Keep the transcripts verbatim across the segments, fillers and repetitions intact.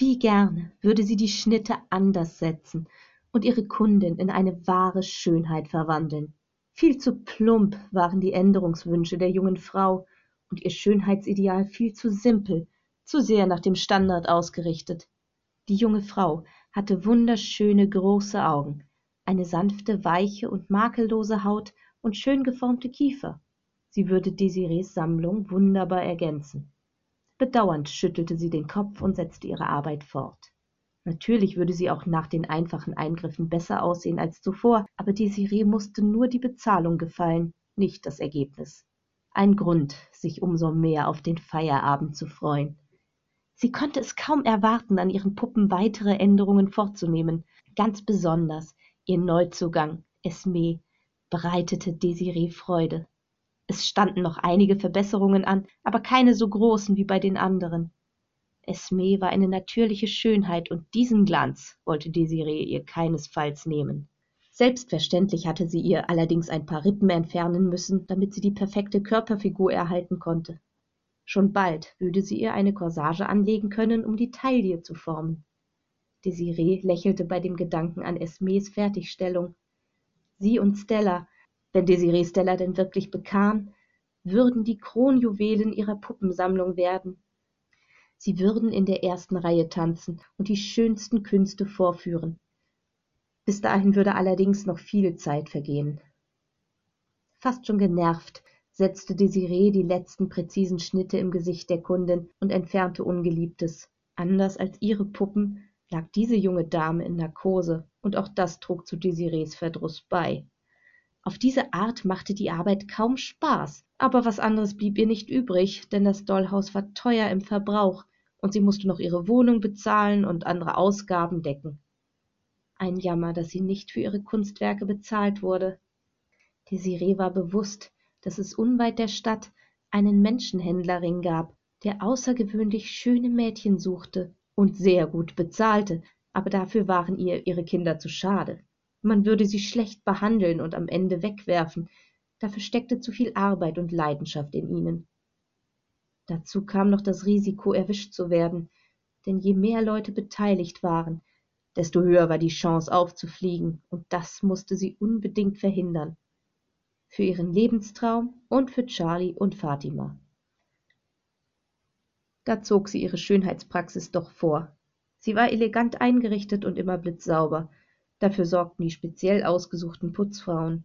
Wie gerne würde sie die Schnitte anders setzen und ihre Kundin in eine wahre Schönheit verwandeln. Viel zu plump waren die Änderungswünsche der jungen Frau und ihr Schönheitsideal viel zu simpel, zu sehr nach dem Standard ausgerichtet. Die junge Frau hatte wunderschöne große Augen, eine sanfte, weiche und makellose Haut und schön geformte Kiefer. Sie würde Desirees Sammlung wunderbar ergänzen. Bedauernd schüttelte sie den Kopf und setzte ihre Arbeit fort. Natürlich würde sie auch nach den einfachen Eingriffen besser aussehen als zuvor, aber Desiree musste nur die Bezahlung gefallen, nicht das Ergebnis. Ein Grund, sich umso mehr auf den Feierabend zu freuen. Sie konnte es kaum erwarten, an ihren Puppen weitere Änderungen vorzunehmen. Ganz besonders ihr Neuzugang, Esme, bereitete Desiree Freude. Es standen noch einige Verbesserungen an, aber keine so großen wie bei den anderen. Esme war eine natürliche Schönheit und diesen Glanz wollte Desiree ihr keinesfalls nehmen. Selbstverständlich hatte sie ihr allerdings ein paar Rippen entfernen müssen, damit sie die perfekte Körperfigur erhalten konnte. Schon bald würde sie ihr eine Corsage anlegen können, um die Taille zu formen. Desiree lächelte bei dem Gedanken an Esmes Fertigstellung. Sie und Stella, wenn Desiree Stella denn wirklich bekam, würden die Kronjuwelen ihrer Puppensammlung werden. Sie würden in der ersten Reihe tanzen und die schönsten Künste vorführen. Bis dahin würde allerdings noch viel Zeit vergehen. Fast schon genervt setzte Desiree die letzten präzisen Schnitte im Gesicht der Kundin und entfernte Ungeliebtes. Anders als ihre Puppen lag diese junge Dame in Narkose, und auch das trug zu Desirees Verdruss bei. Auf diese Art machte die Arbeit kaum Spaß, aber was anderes blieb ihr nicht übrig, denn das Dollhaus war teuer im Verbrauch und sie musste noch ihre Wohnung bezahlen und andere Ausgaben decken. Ein Jammer, dass sie nicht für ihre Kunstwerke bezahlt wurde. Desiree war bewusst, dass es unweit der Stadt einen Menschenhändlerring gab, der außergewöhnlich schöne Mädchen suchte und sehr gut bezahlte, aber dafür waren ihr ihre Kinder zu schade. Man würde sie schlecht behandeln und am Ende wegwerfen. Dafür steckte zu viel Arbeit und Leidenschaft in ihnen. Dazu kam noch das Risiko, erwischt zu werden, denn je mehr Leute beteiligt waren, desto höher war die Chance, aufzufliegen, und das musste sie unbedingt verhindern. Für ihren Lebenstraum und für Charlie und Fatima. Da zog sie ihre Schönheitspraxis doch vor. Sie war elegant eingerichtet und immer blitzsauber. Dafür sorgten die speziell ausgesuchten Putzfrauen.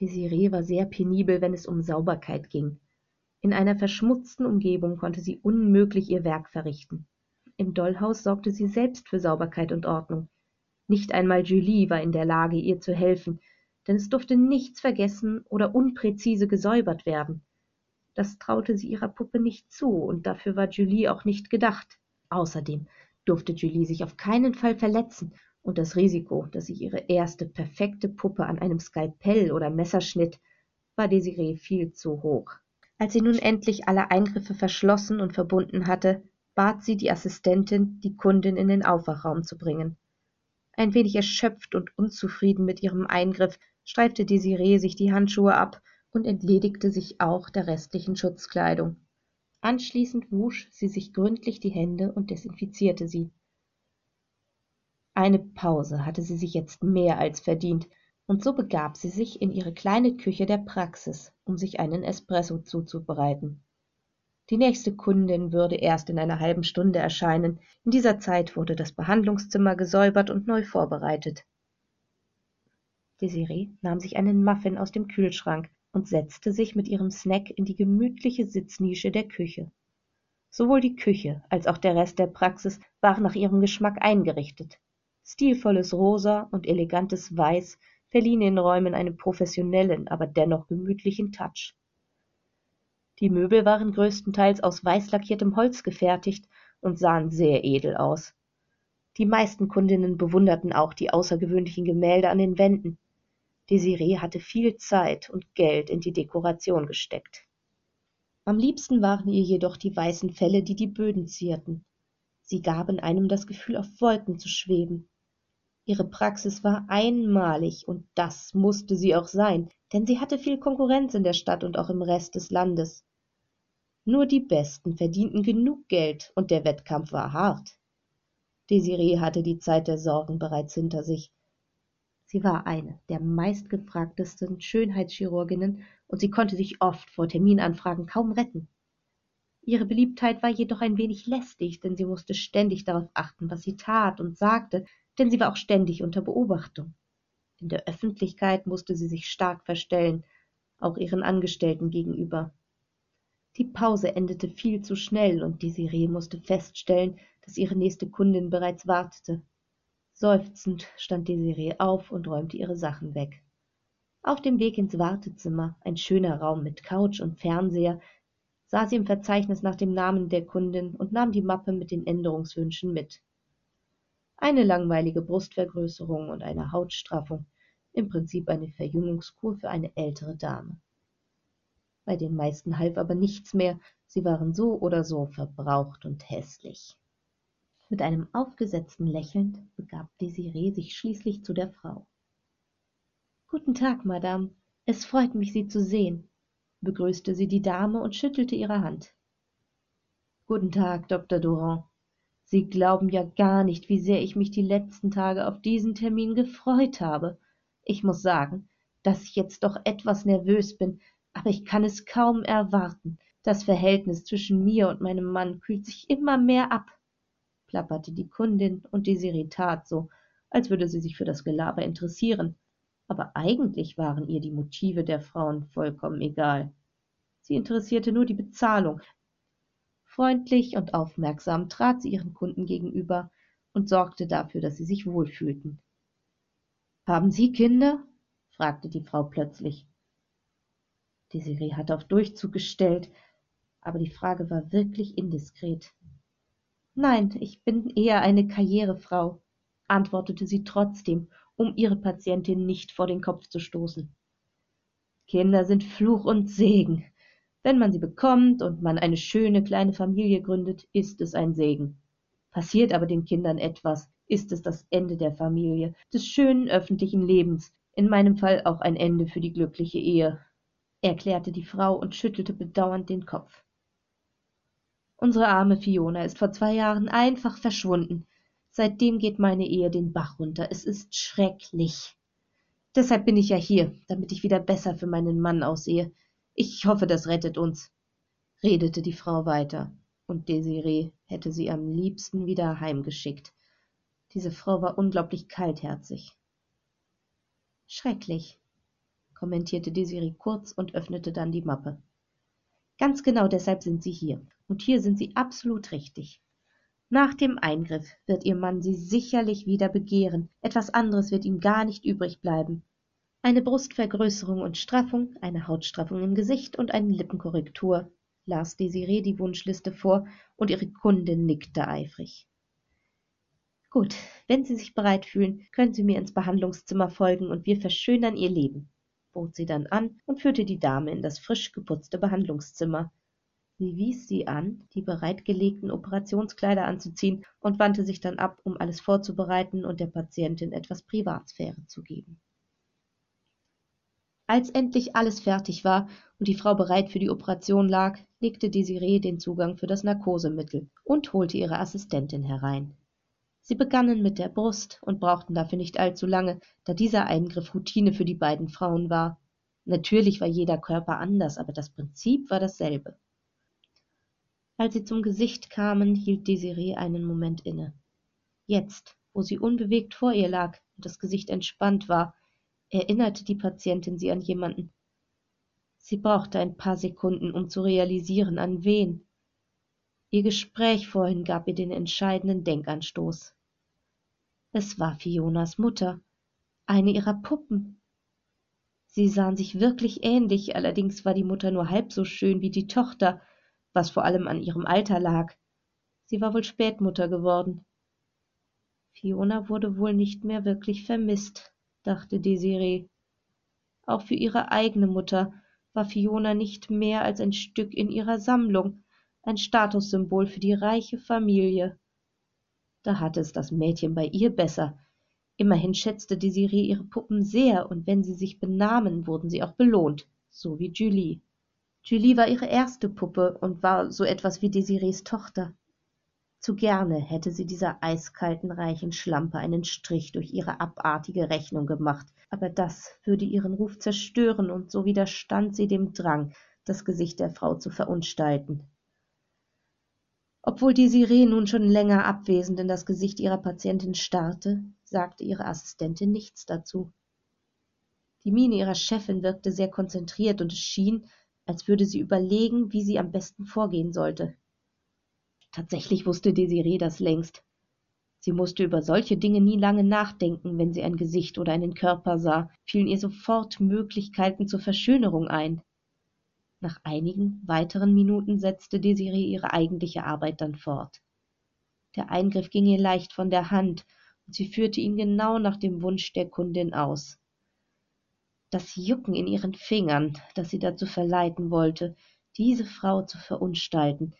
Desiree war sehr penibel, wenn es um Sauberkeit ging. In einer verschmutzten Umgebung konnte sie unmöglich ihr Werk verrichten. Im Dollhaus sorgte sie selbst für Sauberkeit und Ordnung. Nicht einmal Julie war in der Lage, ihr zu helfen, denn es durfte nichts vergessen oder unpräzise gesäubert werden. Das traute sie ihrer Puppe nicht zu, und dafür war Julie auch nicht gedacht. Außerdem durfte Julie sich auf keinen Fall verletzen, und das Risiko, dass sich ihre erste perfekte Puppe an einem Skalpell oder Messer schnitt, war Desiree viel zu hoch. Als sie nun endlich alle Eingriffe verschlossen und verbunden hatte, bat sie die Assistentin, die Kundin in den Aufwachraum zu bringen. Ein wenig erschöpft und unzufrieden mit ihrem Eingriff, streifte Desiree sich die Handschuhe ab und entledigte sich auch der restlichen Schutzkleidung. Anschließend wusch sie sich gründlich die Hände und desinfizierte sie. Eine Pause hatte sie sich jetzt mehr als verdient, und so begab sie sich in ihre kleine Küche der Praxis, um sich einen Espresso zuzubereiten. Die nächste Kundin würde erst in einer halben Stunde erscheinen. In dieser Zeit wurde das Behandlungszimmer gesäubert und neu vorbereitet. Desiree nahm sich einen Muffin aus dem Kühlschrank und setzte sich mit ihrem Snack in die gemütliche Sitznische der Küche. Sowohl die Küche als auch der Rest der Praxis waren nach ihrem Geschmack eingerichtet. Stilvolles Rosa und elegantes Weiß verliehen den Räumen einen professionellen, aber dennoch gemütlichen Touch. Die Möbel waren größtenteils aus weiß lackiertem Holz gefertigt und sahen sehr edel aus. Die meisten Kundinnen bewunderten auch die außergewöhnlichen Gemälde an den Wänden. Desiree hatte viel Zeit und Geld in die Dekoration gesteckt. Am liebsten waren ihr jedoch die weißen Felle, die die Böden zierten. Sie gaben einem das Gefühl, auf Wolken zu schweben. Ihre Praxis war einmalig, und das musste sie auch sein, denn sie hatte viel Konkurrenz in der Stadt und auch im Rest des Landes. Nur die Besten verdienten genug Geld, und der Wettkampf war hart. Desiree hatte die Zeit der Sorgen bereits hinter sich. Sie war eine der meistgefragtesten Schönheitschirurginnen und sie konnte sich oft vor Terminanfragen kaum retten. Ihre Beliebtheit war jedoch ein wenig lästig, denn sie musste ständig darauf achten, was sie tat und sagte, denn sie war auch ständig unter Beobachtung. In der Öffentlichkeit musste sie sich stark verstellen, auch ihren Angestellten gegenüber. Die Pause endete viel zu schnell und Desiree musste feststellen, dass ihre nächste Kundin bereits wartete. Seufzend stand Desiree auf und räumte ihre Sachen weg. Auf dem Weg ins Wartezimmer, ein schöner Raum mit Couch und Fernseher, sah sie im Verzeichnis nach dem Namen der Kundin und nahm die Mappe mit den Änderungswünschen mit. Eine langweilige Brustvergrößerung und eine Hautstraffung, im Prinzip eine Verjüngungskur für eine ältere Dame. Bei den meisten half aber nichts mehr, sie waren so oder so verbraucht und hässlich. Mit einem aufgesetzten Lächeln begab Desiree sich schließlich zu der Frau. »Guten Tag, Madame, es freut mich, Sie zu sehen«, begrüßte sie die Dame und schüttelte ihre Hand. »Guten Tag, Doktor Durand. Sie glauben ja gar nicht, wie sehr ich mich die letzten Tage auf diesen Termin gefreut habe. Ich muss sagen, dass ich jetzt doch etwas nervös bin, aber ich kann es kaum erwarten. Das Verhältnis zwischen mir und meinem Mann kühlt sich immer mehr ab«, plapperte die Kundin, und Desiree tat so, als würde sie sich für das Gelaber interessieren. Aber eigentlich waren ihr die Motive der Frauen vollkommen egal. Sie interessierte nur die Bezahlung. Freundlich und aufmerksam trat sie ihren Kunden gegenüber und sorgte dafür, dass sie sich wohlfühlten. »Haben Sie Kinder?« fragte die Frau plötzlich. Desiree hatte auf Durchzug gestellt, aber die Frage war wirklich indiskret. »Nein, ich bin eher eine Karrierefrau«, antwortete sie trotzdem, um ihre Patientin nicht vor den Kopf zu stoßen. »Kinder sind Fluch und Segen. Wenn man sie bekommt und man eine schöne kleine Familie gründet, ist es ein Segen. Passiert aber den Kindern etwas, ist es das Ende der Familie, des schönen öffentlichen Lebens, in meinem Fall auch ein Ende für die glückliche Ehe«, erklärte die Frau und schüttelte bedauernd den Kopf. »Unsere arme Fiona ist vor zwei Jahren einfach verschwunden. Seitdem geht meine Ehe den Bach runter. Es ist schrecklich. Deshalb bin ich ja hier, damit ich wieder besser für meinen Mann aussehe. Ich hoffe, das rettet uns«, redete die Frau weiter, und Desiree hätte sie am liebsten wieder heimgeschickt. Diese Frau war unglaublich kaltherzig. »Schrecklich«, kommentierte Desiree kurz und öffnete dann die Mappe. »Ganz genau deshalb sind Sie hier, und hier sind Sie absolut richtig. Nach dem Eingriff wird Ihr Mann Sie sicherlich wieder begehren. Etwas anderes wird ihm gar nicht übrig bleiben. Eine Brustvergrößerung und Straffung, eine Hautstraffung im Gesicht und eine Lippenkorrektur«, las Desiree die Wunschliste vor, und ihre Kundin nickte eifrig. »Gut, wenn Sie sich bereit fühlen, können Sie mir ins Behandlungszimmer folgen und wir verschönern Ihr Leben«, bot sie dann an und führte die Dame in das frisch geputzte Behandlungszimmer. Sie wies sie an, die bereitgelegten Operationskleider anzuziehen, und wandte sich dann ab, um alles vorzubereiten und der Patientin etwas Privatsphäre zu geben. Als endlich alles fertig war und die Frau bereit für die Operation lag, legte Desiree den Zugang für das Narkosemittel und holte ihre Assistentin herein. Sie begannen mit der Brust und brauchten dafür nicht allzu lange, da dieser Eingriff Routine für die beiden Frauen war. Natürlich war jeder Körper anders, aber das Prinzip war dasselbe. Als sie zum Gesicht kamen, hielt Desiree einen Moment inne. Jetzt, wo sie unbewegt vor ihr lag und das Gesicht entspannt war, erinnerte die Patientin sie an jemanden. Sie brauchte ein paar Sekunden, um zu realisieren, an wen. Ihr Gespräch vorhin gab ihr den entscheidenden Denkanstoß. Es war Fionas Mutter, eine ihrer Puppen. Sie sahen sich wirklich ähnlich, allerdings war die Mutter nur halb so schön wie die Tochter, was vor allem an ihrem Alter lag. Sie war wohl Spätmutter geworden. Fiona wurde wohl nicht mehr wirklich vermisst, dachte Desiree. Auch für ihre eigene Mutter war Fiona nicht mehr als ein Stück in ihrer Sammlung, ein Statussymbol für die reiche Familie. Da hatte es das Mädchen bei ihr besser. Immerhin schätzte Desiree ihre Puppen sehr, und wenn sie sich benahmen, wurden sie auch belohnt, so wie Julie. Julie war ihre erste Puppe und war so etwas wie Desirees Tochter. Zu gerne hätte sie dieser eiskalten, reichen Schlampe einen Strich durch ihre abartige Rechnung gemacht, aber das würde ihren Ruf zerstören, und so widerstand sie dem Drang, das Gesicht der Frau zu verunstalten. Obwohl die Sirene nun schon länger abwesend in das Gesicht ihrer Patientin starrte, sagte ihre Assistentin nichts dazu. Die Miene ihrer Chefin wirkte sehr konzentriert, und es schien, als würde sie überlegen, wie sie am besten vorgehen sollte. Tatsächlich wusste Desiree das längst. Sie musste über solche Dinge nie lange nachdenken. Wenn sie ein Gesicht oder einen Körper sah, fielen ihr sofort Möglichkeiten zur Verschönerung ein. Nach einigen weiteren Minuten setzte Desiree ihre eigentliche Arbeit dann fort. Der Eingriff ging ihr leicht von der Hand, und sie führte ihn genau nach dem Wunsch der Kundin aus. Das Jucken in ihren Fingern, das sie dazu verleiten wollte, diese Frau zu verunstalten,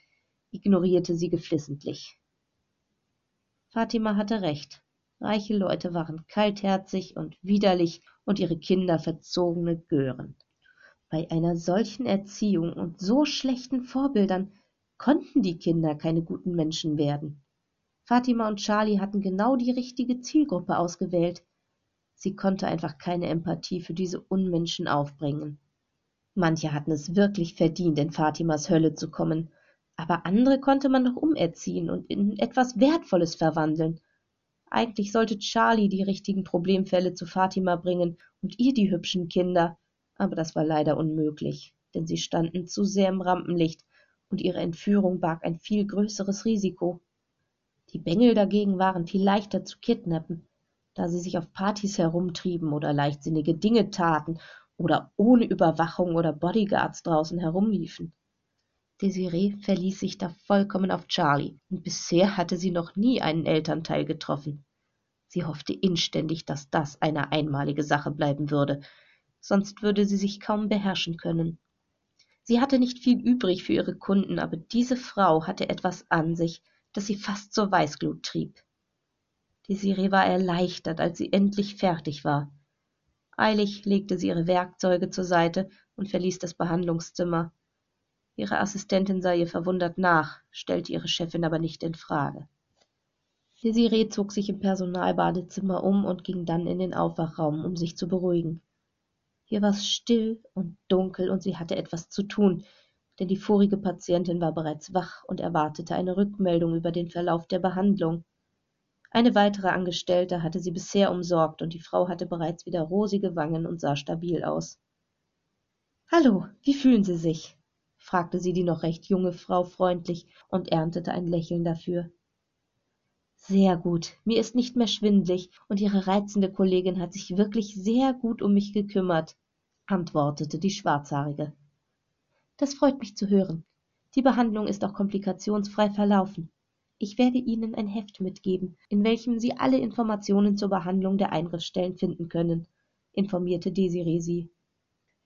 ignorierte sie geflissentlich. Fatima hatte recht. Reiche Leute waren kaltherzig und widerlich und ihre Kinder verzogene Gören. Bei einer solchen Erziehung und so schlechten Vorbildern konnten die Kinder keine guten Menschen werden. Fatima und Charlie hatten genau die richtige Zielgruppe ausgewählt. Sie konnte einfach keine Empathie für diese Unmenschen aufbringen. Manche hatten es wirklich verdient, in Fatimas Hölle zu kommen. Aber andere konnte man noch umerziehen und in etwas Wertvolles verwandeln. Eigentlich sollte Charlie die richtigen Problemfälle zu Fatima bringen und ihr die hübschen Kinder, aber das war leider unmöglich, denn sie standen zu sehr im Rampenlicht und ihre Entführung barg ein viel größeres Risiko. Die Bengel dagegen waren viel leichter zu kidnappen, da sie sich auf Partys herumtrieben oder leichtsinnige Dinge taten oder ohne Überwachung oder Bodyguards draußen herumliefen. Desiree verließ sich da vollkommen auf Charlie, und bisher hatte sie noch nie einen Elternteil getroffen. Sie hoffte inständig, dass das eine einmalige Sache bleiben würde, sonst würde sie sich kaum beherrschen können. Sie hatte nicht viel übrig für ihre Kunden, aber diese Frau hatte etwas an sich, das sie fast zur Weißglut trieb. Desiree war erleichtert, als sie endlich fertig war. Eilig legte sie ihre Werkzeuge zur Seite und verließ das Behandlungszimmer. Ihre Assistentin sah ihr verwundert nach, stellte ihre Chefin aber nicht in Frage. Desiree zog sich im Personalbadezimmer um und ging dann in den Aufwachraum, um sich zu beruhigen. Hier war es still und dunkel und sie hatte etwas zu tun, denn die vorige Patientin war bereits wach und erwartete eine Rückmeldung über den Verlauf der Behandlung. Eine weitere Angestellte hatte sie bisher umsorgt und die Frau hatte bereits wieder rosige Wangen und sah stabil aus. »Hallo, wie fühlen Sie sich?« fragte sie die noch recht junge Frau freundlich und erntete ein Lächeln dafür. »Sehr gut, mir ist nicht mehr schwindlig und Ihre reizende Kollegin hat sich wirklich sehr gut um mich gekümmert«, antwortete die Schwarzhaarige. »Das freut mich zu hören. Die Behandlung ist auch komplikationsfrei verlaufen. Ich werde Ihnen ein Heft mitgeben, in welchem Sie alle Informationen zur Behandlung der Eingriffsstellen finden können«, informierte Desiree sie.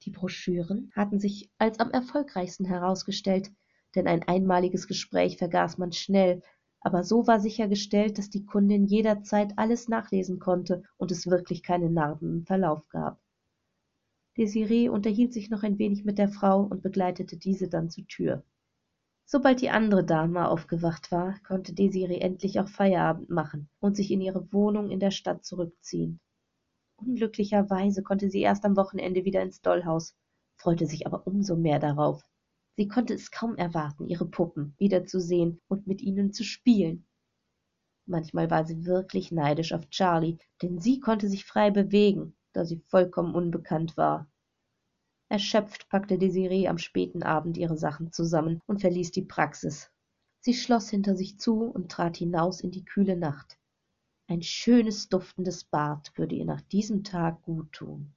Die Broschüren hatten sich als am erfolgreichsten herausgestellt, denn ein einmaliges Gespräch vergaß man schnell, aber so war sichergestellt, dass die Kundin jederzeit alles nachlesen konnte und es wirklich keine Narben im Verlauf gab. Desiree unterhielt sich noch ein wenig mit der Frau und begleitete diese dann zur Tür. Sobald die andere Dame aufgewacht war, konnte Desiree endlich auch Feierabend machen und sich in ihre Wohnung in der Stadt zurückziehen. Unglücklicherweise konnte sie erst am Wochenende wieder ins Dollhaus, freute sich aber umso mehr darauf. Sie konnte es kaum erwarten, ihre Puppen wiederzusehen und mit ihnen zu spielen. Manchmal war sie wirklich neidisch auf Charlie, denn sie konnte sich frei bewegen, da sie vollkommen unbekannt war. Erschöpft packte Desiree am späten Abend ihre Sachen zusammen und verließ die Praxis. Sie schloss hinter sich zu und trat hinaus in die kühle Nacht. Ein schönes, duftendes Bad würde ihr nach diesem Tag gut tun.